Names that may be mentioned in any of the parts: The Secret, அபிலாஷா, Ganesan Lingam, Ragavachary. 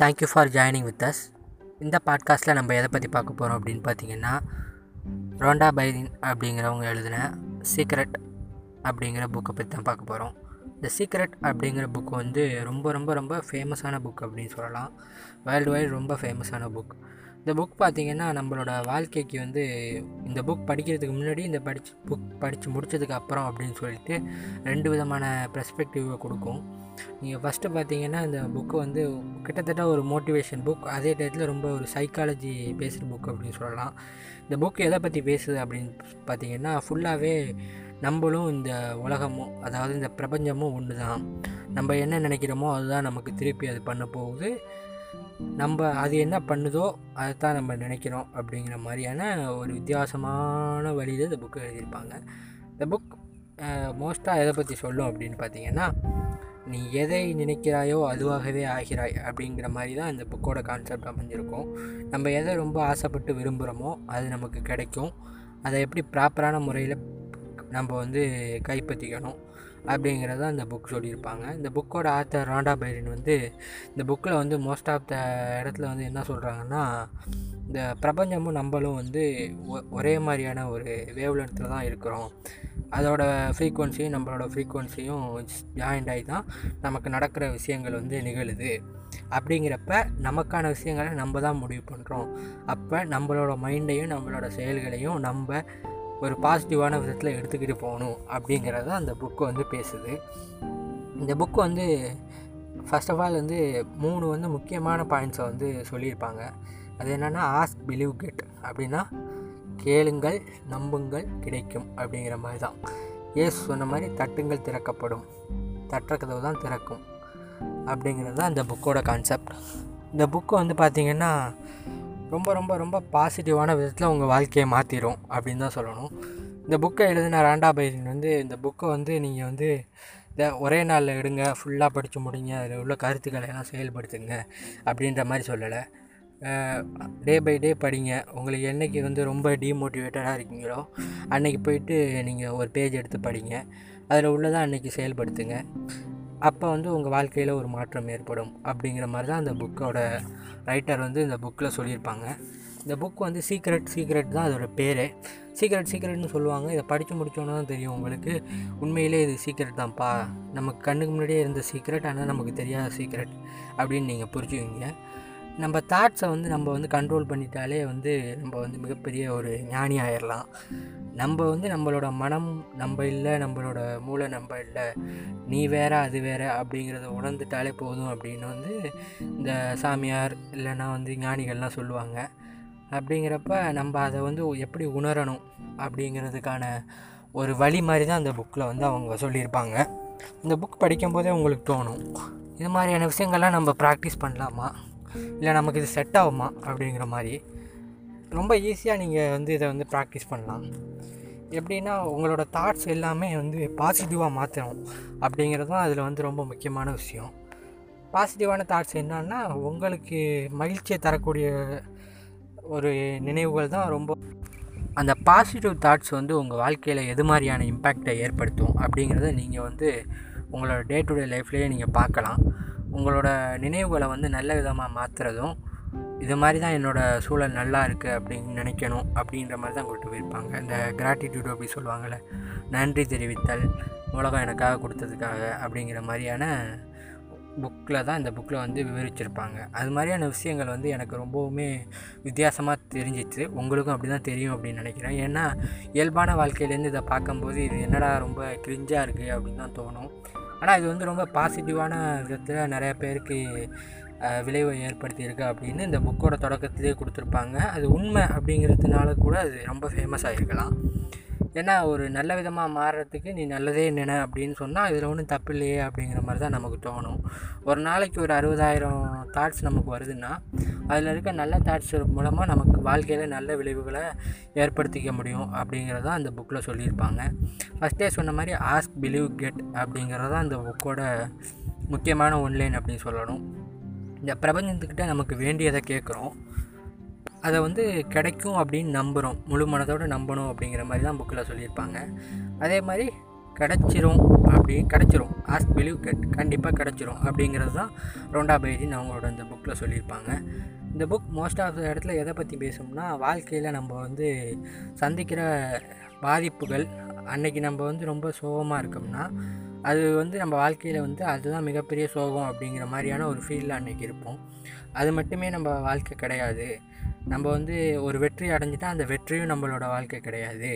Thank you for joining with us. இந்த பாட்காஸ்ட்டில் நம்ம எதை பற்றி பார்க்க போகிறோம் அப்படின்னு பார்த்திங்கன்னா, ரோண்டா பைரின் அப்படிங்கிறவங்க எழுதின சீக்ரெட் அப்படிங்கிற புக்கை பற்றி தான் பார்க்க போகிறோம். இந்த சீக்ரெட் அப்படிங்கிற புக்கு வந்து ரொம்ப ரொம்ப ரொம்ப ஃபேமஸான புக் அப்படின்னு சொல்லலாம். வேர்ல்டு வைட் ரொம்ப ஃபேமஸான புக். இந்த புக் பார்த்திங்கன்னா நம்மளோட வாழ்க்கைக்கு வந்து இந்த புக் படிக்கிறதுக்கு முன்னாடி, இந்த புக் படித்து முடித்ததுக்கு அப்புறம் அப்படின்னு சொல்லிட்டு ரெண்டு விதமான பெர்ஸ்பெக்டிவை கொடுக்கும். நீங்கள் ஃபஸ்ட்டு பார்த்திங்கன்னா இந்த புக்கு வந்து கிட்டத்தட்ட ஒரு மோட்டிவேஷன் புக், அதே டயத்தில் ரொம்ப ஒரு சைக்காலஜி பேஸ்டு புக் அப்படின்னு சொல்லலாம். இந்த புக் எதை பற்றி பேசுது அப்படின்னு பார்த்திங்கன்னா, ஃபுல்லாகவே நம்மளும் இந்த உலகமும், அதாவது இந்த பிரபஞ்சமும் ஒன்று தான். நம்ம என்ன நினைக்கிறோமோ அதுதான் நமக்கு திருப்பி அது பண்ண போகுது. நம்ம அது என்ன பண்ணுதோ அதை தான் நம்ம நினைக்கிறோம் அப்படிங்கிற மாதிரியான ஒரு வித்தியாசமான வழியில் இந்த புக்கு எழுதியிருப்பாங்க. இந்த புக் மோஸ்ட்டாக எதை பற்றி சொல்லும் அப்படின்னு பார்த்திங்கன்னா, நீ எதை நினைக்கிறாயோ அதுவாகவே ஆகிறாய் அப்படிங்கிற மாதிரி தான் இந்த புக்கோட கான்செப்ட் அமைஞ்சிருக்கும். நம்ம எதை ரொம்ப ஆசைப்பட்டு விரும்புகிறோமோ அது நமக்கு கிடைக்கும். அதை எப்படி ப்ராப்பரான முறையில் நம்ம வந்து கைப்பற்றிக்கணும் அப்படிங்கிறத அந்த புக் சொல்லியிருப்பாங்க. இந்த புக்கோட ஆத்தர் ராண்டா பைரின் வந்து இந்த புக்கில் வந்து மோஸ்ட் ஆஃப் த இடத்துல வந்து என்ன சொல்கிறாங்கன்னா, இந்த பிரபஞ்சமும் நம்மளும் வந்து ஒரே மாதிரியான ஒரு வேவ்லென்த்தில் தான் இருக்கிறோம். அதோட ஃப்ரீக்குவன்சியும் நம்மளோட ஃப்ரீக்குவன்சியும் ஜாயிண்ட் ஆகி தான் நமக்கு நடக்கிற விஷயங்கள் வந்து நிகழுது. அப்படிங்கிறப்ப நமக்கான விஷயங்களை நம்ம தான் முடிவு பண்ணுறோம். அப்போ நம்மளோட மைண்டையும் நம்மளோட செயல்களையும் நம்ம ஒரு பாசிட்டிவான விதத்தில் எடுத்துக்கிட்டு போகணும் அப்படிங்கிறத அந்த புக்கு வந்து பேசுது. இந்த புக்கு வந்து ஃபஸ்ட் ஆஃப் ஆல் வந்து மூணு வந்து முக்கியமான பாயிண்ட்ஸை வந்து சொல்லியிருப்பாங்க. அது என்னென்னா, ஆஸ்க் பிலீவ் கெட் அப்படின்னா கேளுங்கள் நம்புங்கள் கிடைக்கும் அப்படிங்கிற மாதிரி தான். இயேசு சொன்ன மாதிரி தட்டுங்கள் திறக்கப்படும், தட்டுறக்கதவு தான் திறக்கும் அப்படிங்கிறது தான் இந்த புக்கோட கான்செப்ட். இந்த புக்கு வந்து பார்த்திங்கன்னா ரொம்ப ரொம்ப ரொம்ப பாசிட்டிவான விதத்தில் உங்கள் வாழ்க்கையை மாற்றிடும் அப்படின்னு தான் சொல்லணும். இந்த புக்கை எழுதின ராண்டா பைரின் வந்து இந்த புக்கை வந்து நீங்கள் வந்து இந்த ஒரே நாளில் எடுங்க, ஃபுல்லாக படித்து முடிங்க, அதில் உள்ள கருத்துக்களை எல்லாம் செயல்படுத்துங்க அப்படின்ற மாதிரி சொல்லலை. டே பை டே படிங்க. உங்களுக்கு என்றைக்கு வந்து ரொம்ப டீமோட்டிவேட்டடாக இருக்கீங்களோ அன்றைக்கி போயிட்டு நீங்கள் ஒரு பேஜ் எடுத்து படிங்க, அதில் உள்ளதை அன்றைக்கி செயல்படுத்துங்க. அப்போ வந்து உங்கள் வாழ்க்கையில் ஒரு மாற்றம் ஏற்படும் அப்படிங்கிற மாதிரி தான் அந்த புக்கோட ரைட்டர் வந்து இந்த புக்கில் சொல்லியிருப்பாங்க. இந்த புக் வந்து சீக்ரெட் தான் அதோடய பேர். சீக்ரெட்னு சொல்லுவாங்க. இதை படித்து முடித்தோன்னே தான் தெரியும் உங்களுக்கு உண்மையிலே இது சீக்ரெட் தான்ப்பா, நமக்கு கண்ணுக்கு முன்னாடியே இருந்த சீக்ரெட், ஆனால் நமக்கு தெரியாத சீக்ரெட் அப்படின்னு நீங்கள் புரிஞ்சுக்கிங்க. நம்ம தாட்ஸை வந்து நம்ம வந்து கண்ட்ரோல் பண்ணிட்டாலே வந்து நம்ம வந்து மிகப்பெரிய ஒரு ஞானி ஆயிடலாம். நம்ம வந்து நம்மளோட மனம் நம்ம இல்லை, நம்மளோட மூளை நம்ம இல்லை, நீ வேற அது வேற அப்படிங்கிறத உணர்ந்துட்டாலே போதும் அப்படின்னு வந்து இந்த சாமியார் இல்லைன்னா வந்து ஞானிகள்லாம் சொல்லுவாங்க. அப்படிங்கிறப்ப நம்ம அதை வந்து எப்படி உணரணும் அப்படிங்கிறதுக்கான ஒரு வழி மாதிரி தான் அந்த புக்கில் வந்து அவங்க சொல்லியிருப்பாங்க. இந்த புக் படிக்கும்போதே உங்களுக்கு தோணும், இது மாதிரியான விஷயங்கள்லாம் நம்ம ப்ராக்டிஸ் பண்ணலாமா, இல்லை நமக்கு இது செட் ஆகுமா அப்படிங்கிற மாதிரி. ரொம்ப ஈஸியாக நீங்கள் வந்து இதை வந்து ப்ராக்டிஸ் பண்ணலாம். எப்படின்னா, உங்களோட தாட்ஸ் எல்லாமே வந்து பாசிட்டிவாக மாற்றணும் அப்படிங்கிறது தான் அதில் வந்து ரொம்ப முக்கியமான விஷயம். பாசிட்டிவான தாட்ஸ் என்னன்னா, உங்களுக்கு மகிழ்ச்சியை தரக்கூடிய ஒரு நினைவுகள் தான் ரொம்ப. அந்த பாசிட்டிவ் தாட்ஸ் வந்து உங்கள் வாழ்க்கையில் எது மாதிரியான இம்பேக்டை ஏற்படுத்தும் அப்படிங்கிறத நீங்கள் வந்து உங்களோட டே டு டே லைஃப்லேயே நீங்கள் பார்க்கலாம். உங்களோட நினைவுகளை வந்து நல்ல விதமாக மாற்றுறதும், இது மாதிரி தான் என்னோடய சூழல் நல்லா இருக்குது அப்படின்னு நினைக்கணும் அப்படின்ற மாதிரி தான் கொண்டு போயிருப்பாங்க. இந்த கிராட்டிடியூட் அப்படி சொல்லுவாங்கள்ல, நன்றி தெரிவித்தல் உலகம் எனக்காக கொடுத்ததுக்காக அப்படிங்கிற மாதிரியான புக்கில் தான் இந்த புக்கில் வந்து விவரிச்சிருப்பாங்க. அது மாதிரியான விஷயங்கள் வந்து எனக்கு ரொம்பவுமே வித்தியாசமாக தெரிஞ்சிச்சு. உங்களுக்கும் அப்படி தான் தெரியும் அப்படின்னு நினைக்கிறேன். ஏன்னா இயல்பான வாழ்க்கையிலேருந்து இதை பார்க்கும்போது இது என்னடா ரொம்ப கிரிஞ்சாக இருக்குது அப்படின்னு தான் தோணும். ஆனால் இது வந்து ரொம்ப பாசிட்டிவான விதத்தில் நிறைய பேருக்கு விளைவை ஏற்படுத்தியிருக்கு அப்படின்னு இந்த புக்கோட தொடக்கத்திலே கொடுத்துருப்பாங்க. அது உண்மை அப்படிங்கிறதுனால கூட அது ரொம்ப ஃபேமஸ் ஆகிருக்கலாம். ஏன்னா ஒரு நல்ல விதமாக மாறுறதுக்கு நீ நல்லதே நினை அப்படின்னு சொன்னால் இதில் ஒன்றும் தப்பு இல்லையே அப்படிங்கிற மாதிரி தான் நமக்கு தோணும். ஒரு நாளைக்கு ஒரு 60,000 தாட்ஸ் நமக்கு வருதுன்னா அதில் இருக்க நல்ல தாட்ஸ் மூலமாக நமக்கு வாழ்க்கையில் நல்ல விளைவுகளை ஏற்படுத்திக்க முடியும் அப்படிங்கிறத அந்த புக்கில் சொல்லியிருப்பாங்க. ஃபஸ்ட்டே சொன்ன மாதிரி ஆஸ்க் பிலீவ் கெட் அப்படிங்கிறதான் அந்த புக்கோட முக்கியமான ஒன்லைன் அப்படின்னு சொல்லணும். இந்த பிரபஞ்சத்துக்கிட்ட நமக்கு வேண்டியதை கேட்குறோம், அதை வந்து கிடைக்கும் அப்படின்னு நம்புகிறோம், முழு மனதோடு நம்பணும் அப்படிங்கிற மாதிரி தான் புக்கில் சொல்லியிருப்பாங்க. அதே மாதிரி கிடச்சிரும், அப்படி கிடச்சிரும், ஆஸ்க் பிலீவ் கெட், கண்டிப்பாக கிடச்சிரும் அப்படிங்கிறது தான் ரோண்டா பெர்ன் அவங்களோட இந்த புக்கில் சொல்லியிருப்பாங்க. இந்த புக் மோஸ்ட் ஆஃப் த இடத்துல எதை பற்றி பேசணும்னா, வாழ்க்கையில் நம்ம வந்து சந்திக்கிற பாதிப்புகள், அன்றைக்கி நம்ம வந்து ரொம்ப சோகமாக இருக்கோம்னா அது வந்து நம்ம வாழ்க்கையில் வந்து அதுதான் மிகப்பெரிய சோகம் அப்படிங்கிற மாதிரியான ஒரு ஃபீலில் அன்றைக்கி இருப்போம். அது மட்டுமே நம்ம வாழ்க்கை கிடையாது. நம்ம வந்து ஒரு வெற்றி அடைஞ்சிட்டால் அந்த வெற்றியும் நம்மளோட வாழ்க்கை கிடையாது.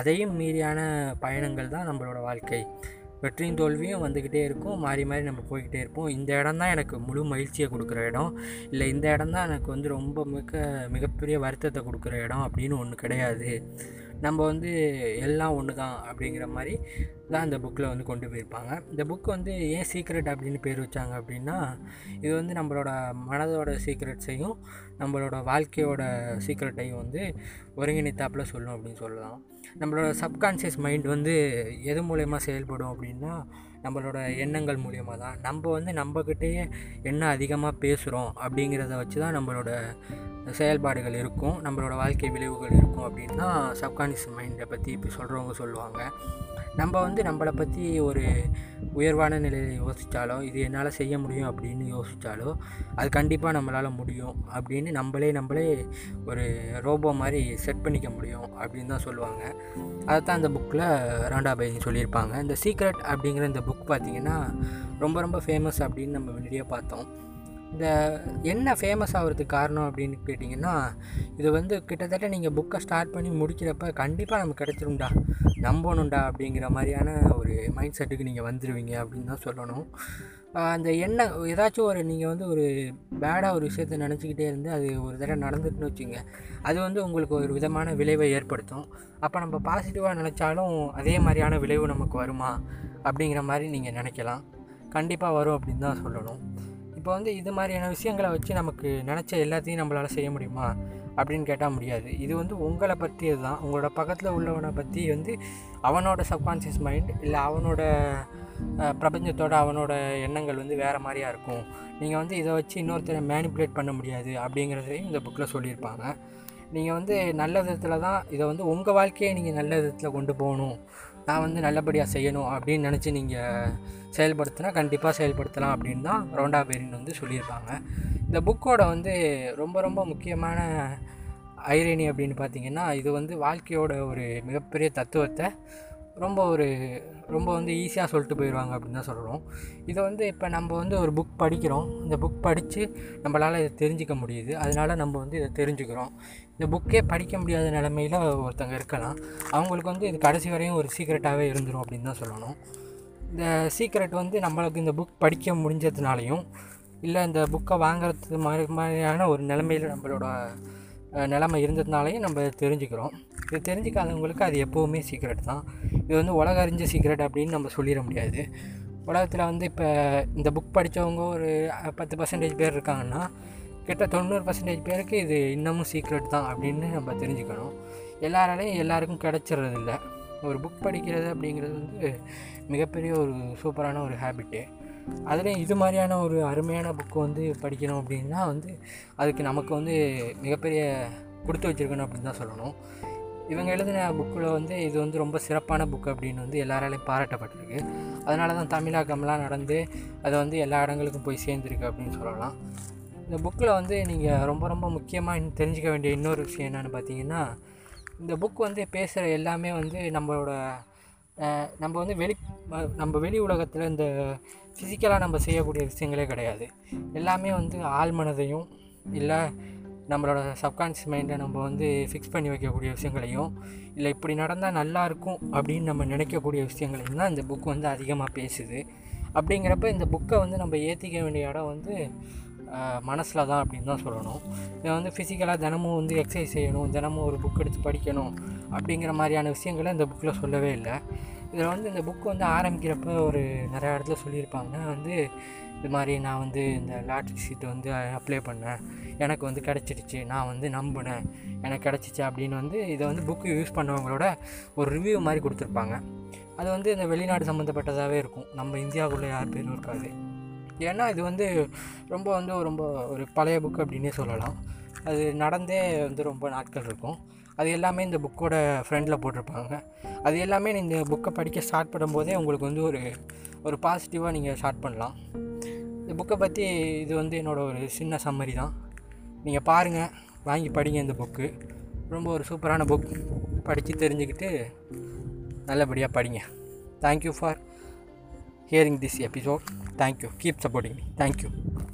அதையும் மீறியான பயணங்கள் தான் நம்மளோட வாழ்க்கை. வெற்றியும் தோல்வியும் வந்துக்கிட்டே இருக்கும், மாறி மாறி நம்ம போய்கிட்டே இருப்போம். இந்த இடம் தான் எனக்கு முழு மகிழ்ச்சியை கொடுக்குற இடம், இல்லை இந்த இடம் தான் எனக்கு வந்து ரொம்ப மிகப்பெரிய வருத்தத்தை கொடுக்குற இடம் அப்படின்னு ஒன்று கிடையாது. நம்ம வந்து எல்லாம் ஒன்று தான் அப்படிங்கிற மாதிரி தான் இந்த புக்கில் வந்து கொண்டு போயிருப்பாங்க. இந்த புக் வந்து ஏன் சீக்ரெட் அப்படின்னு பேர் வச்சாங்க அப்படின்னா, இது வந்து நம்மளோட மனதோட சீக்ரெட்ஸையும் நம்மளோட வாழ்க்கையோட சீக்ரெட்டையும் வந்து ஒருங்கிணைத்தாப்பில் சொல்லணும் அப்படின்னு சொல்லலாம். நம்மளோட சப்கான்ஷியஸ் மைண்ட் வந்து எது மூலயமா செயல்படும் அப்படின்னா, நம்மளோட எண்ணங்கள் மூலயமா தான். நம்ம வந்து நம்மக்கிட்டேயே என்ன அதிகமாக பேசுகிறோம் அப்படிங்கிறத வச்சு தான் நம்மளோட செயல்பாடுகள் இருக்கும், நம்மளோட வாழ்க்கை விளைவுகள் இருக்கும் அப்படின்னு தான் சப்கான்ஷியஸ் மைண்டை பற்றி இப்போ சொல்கிறவங்க சொல்லுவாங்க. நம்ம வந்து நம்மளை பற்றி ஒரு உயர்வான நிலையில் யோசித்தாலோ, இது என்னால் செய்ய முடியும் அப்படின்னு யோசித்தாலோ, அது கண்டிப்பாக நம்மளால் முடியும் அப்படின்னு நம்மளே ஒரு ரோபோ மாதிரி செட் பண்ணிக்க முடியும் அப்படின்னு தான் சொல்லுவாங்க. அதை தான் இந்த புக்கில் ராண்டா பெர்ன் சொல்லியிருப்பாங்க. இந்த சீக்ரெட் அப்படிங்கிற இந்த புக் பார்த்திங்கன்னா ரொம்ப ரொம்ப ஃபேமஸ் அப்படின்னு நம்ம வெளியே பார்த்தோம். இந்த என்ன ஃபேமஸ் ஆகிறதுக்கு காரணம் அப்படின்னு கேட்டிங்கன்னா, இது வந்து கிட்டத்தட்ட நீங்கள் புக்கை ஸ்டார்ட் பண்ணி முடிக்கிறப்ப கண்டிப்பாக நமக்கு கிடச்சிரும்டா, நம்பணும்டா அப்படிங்கிற மாதிரியான ஒரு மைண்ட் செட்டுக்கு நீங்கள் வந்துடுவீங்க அப்படின்னு தான் சொல்லணும். அந்த என்ன ஏதாச்சும் ஒரு நீங்கள் வந்து ஒரு பேடாக ஒரு விஷயத்தை நினச்சிக்கிட்டே இருந்து அது ஒரு தடவை நடந்துட்டுன்னு வச்சுங்க, அது வந்து உங்களுக்கு ஒரு விதமான விளைவை ஏற்படுத்தும். அப்போ நம்ம பாசிட்டிவாக நினச்சாலும் அதே மாதிரியான விளைவு நமக்கு வருமா அப்படிங்கிற மாதிரி நீங்கள் நினைக்கலாம். கண்டிப்பாக வரும் அப்படின்னு தான் சொல்லணும். இப்போ வந்து இது மாதிரியான விஷயங்களை வச்சு நமக்கு நினச்ச எல்லாத்தையும் நம்மளால் செய்ய முடியுமா அப்படின்னு கேட்டால் முடியாது. இது வந்து உங்களை பற்றி தான், உங்களோட பக்கத்தில் உள்ளவனை பற்றி வந்து அவனோட சப்கான்ஷியஸ் மைண்ட் இல்லை அவனோட பிரபஞ்சத்தோட அவனோட எண்ணங்கள் வந்து வேறு மாதிரியாக இருக்கும். நீங்கள் வந்து இதை வச்சு இன்னொருத்தரை மேனிப்புலேட் பண்ண முடியாது அப்படிங்கிறதையும் இந்த புக்கில் சொல்லியிருப்பாங்க. நீங்கள் வந்து நல்ல விதத்தில் தான் இதை வந்து உங்கள் வாழ்க்கையை நீங்கள் நல்ல விதத்தில் கொண்டு போகணும், நான் வந்து நல்லபடியாக செய்யணும் அப்படின்னு நினச்சி நீங்கள் செயல்படுத்தினா கண்டிப்பாக செயல்படுத்தலாம் அப்படின்னு தான் ரோண்டா பெர்ன் வந்து சொல்லியிருப்பாங்க. இந்த புக்கோட வந்து ரொம்ப ரொம்ப முக்கியமான ஐரணி அப்படின்னு பார்த்திங்கன்னா, இது வந்து வாழ்க்கையோட ஒரு மிகப்பெரிய தத்துவத்தை ரொம்ப வந்து ஈஸியாக சொல்லிட்டு போயிடுவாங்க அப்படின்னு தான் சொல்கிறோம். இதை வந்து இப்போ நம்ம வந்து ஒரு புக் படிக்கிறோம், இந்த புக் படித்து நம்மளால் இதை தெரிஞ்சிக்க முடியுது, அதனால் நம்ம வந்து இதை தெரிஞ்சுக்கிறோம். இந்த புக்கே படிக்க முடியாத நிலமையில் ஒருத்தங்க இருக்கலாம், அவங்களுக்கு வந்து இது கடைசி வரையும் ஒரு சீக்ரெட்டாகவே இருந்துடும் அப்படின்னு தான் சொல்லணும். இந்த சீக்ரெட் வந்து நம்மளுக்கு இந்த புக் படிக்க முடிஞ்சதுனாலையும் இல்லை இந்த புக்கை வாங்கிறது மாதிரியான ஒரு நிலைமையில் நம்மளோட நிலைமை இருந்ததுனாலையும் நம்ம தெரிஞ்சுக்கிறோம். இது தெரிஞ்சிக்காதவங்களுக்கு அது எப்போவுமே சீக்ரெட் தான். இது வந்து உலக அறிஞ்ச சீக்ரெட் அப்படின்னு நம்ம சொல்லிட முடியாது. உலகத்தில் வந்து இப்போ இந்த புக் படித்தவங்க ஒரு 10% பேர் இருக்காங்கன்னா கிட்ட 90% பேருக்கு இது இன்னமும் சீக்ரெட் தான் அப்படின்னு நம்ம தெரிஞ்சுக்கணும். எல்லாராலையும் எல்லாருக்கும் கிடச்சிடுறது இல்லை. ஒரு புக் படிக்கிறது அப்படிங்கிறது வந்து மிகப்பெரிய ஒரு சூப்பரான ஒரு ஹேபிட்டு. அதில் இது மாதிரியான ஒரு அருமையான புக்கு வந்து படிக்கணும் அப்படின்னா வந்து அதுக்கு நமக்கு வந்து மிகப்பெரிய கொடுத்து வச்சுருக்கணும் அப்படின்னு தான் சொல்லணும். இவங்க எழுதின புக்கில் வந்து இது வந்து ரொம்ப சிறப்பான புக்கு அப்படின்னு வந்து எல்லாராலையும் பாராட்டப்பட்டிருக்கு. அதனால தான் தமிழாக்கம்லாம் நடந்து அதை வந்து எல்லா இடங்களுக்கும் போய் சேர்ந்துருக்கு அப்படின்னு சொல்லலாம். இந்த புக்கில் வந்து நீங்கள் ரொம்ப ரொம்ப முக்கியமாக தெரிஞ்சிக்க வேண்டிய இன்னொரு விஷயம் என்னென்னு பார்த்தீங்கன்னா, இந்த புக் வந்து பேசுகிற எல்லாமே வந்து நம்ம வந்து வெளி உலகத்தில் இந்த ஃபிசிக்கலாக நம்ம செய்யக்கூடிய விஷயங்களே கிடையாது. எல்லாமே வந்து ஆழ்மனதையும் இல்லை நம்மளோட சப்கான்ஷியஸ் மைண்டை நம்ம வந்து ஃபிக்ஸ் பண்ணி வைக்கக்கூடிய விஷயங்களையும் இல்லை இப்படி நடந்தால் நல்லாயிருக்கும் அப்படின்னு நம்ம நினைக்கக்கூடிய விஷயங்களையும் தான் இந்த புக் வந்து அதிகமாக பேசுது. அப்படிங்கிறப்ப இந்த புக்கை வந்து நம்ம ஏற்றிக்க வேண்டிய இடம் வந்து மனசில் தான் அப்படின்னு தான் சொல்லணும். இதை வந்து ஃபிசிக்கலாக தினமும் வந்து எக்ஸசைஸ் செய்யணும், தினமும் ஒரு புக் எடுத்து படிக்கணும் அப்படிங்கிற மாதிரியான விஷயங்களை இந்த புக்கில் சொல்லவே இல்லை. இதில் வந்து இந்த புக் வந்து ஆரம்பிக்கிறப்ப ஒரு நிறையா இடத்துல சொல்லியிருப்பாங்க வந்து இது மாதிரி நான் வந்து இந்த லாட்ரி சீட்டு வந்து அப்ளை பண்ணேன், எனக்கு வந்து கிடச்சிடுச்சு, நான் வந்து நம்பினேன், எனக்கு கிடச்சிச்சு அப்படின்னு வந்து இதை வந்து புக்கு யூஸ் பண்ணவங்களோட ஒரு ரிவ்யூ மாதிரி கொடுத்துருப்பாங்க. அது வந்து இந்த வெளிநாடு சம்மந்தப்பட்டதாகவே இருக்கும், நம்ம இந்தியாவுக்குள்ளே யார் பேரும் இருக்காது. ஏன்னா இது வந்து ரொம்ப ஒரு பழைய புக்கு அப்படின்னே சொல்லலாம். அது நடந்தே வந்து ரொம்ப நாட்கள் இருக்கும். அது எல்லாமே இந்த புக்கோட ஃப்ரண்டில் போட்டிருப்பாங்க. அது எல்லாமே இந்த புக்கை படிக்க ஸ்டார்ட் பண்ணும்போதே உங்களுக்கு வந்து ஒரு பாசிட்டிவாக நீங்கள் ஸ்டார்ட் பண்ணலாம். இந்த புக்கை பற்றி இது வந்து என்னோடய ஒரு சின்ன சம்மரி தான். நீங்கள் பாருங்கள், வாங்கி படிங்க. இந்த புக்கு ரொம்ப ஒரு சூப்பரான புக். படித்து தெரிஞ்சுக்கிட்டு நல்லபடியாக படிங்க. Thank you for hearing this episode. Thank you. Keep supporting me. Thank you.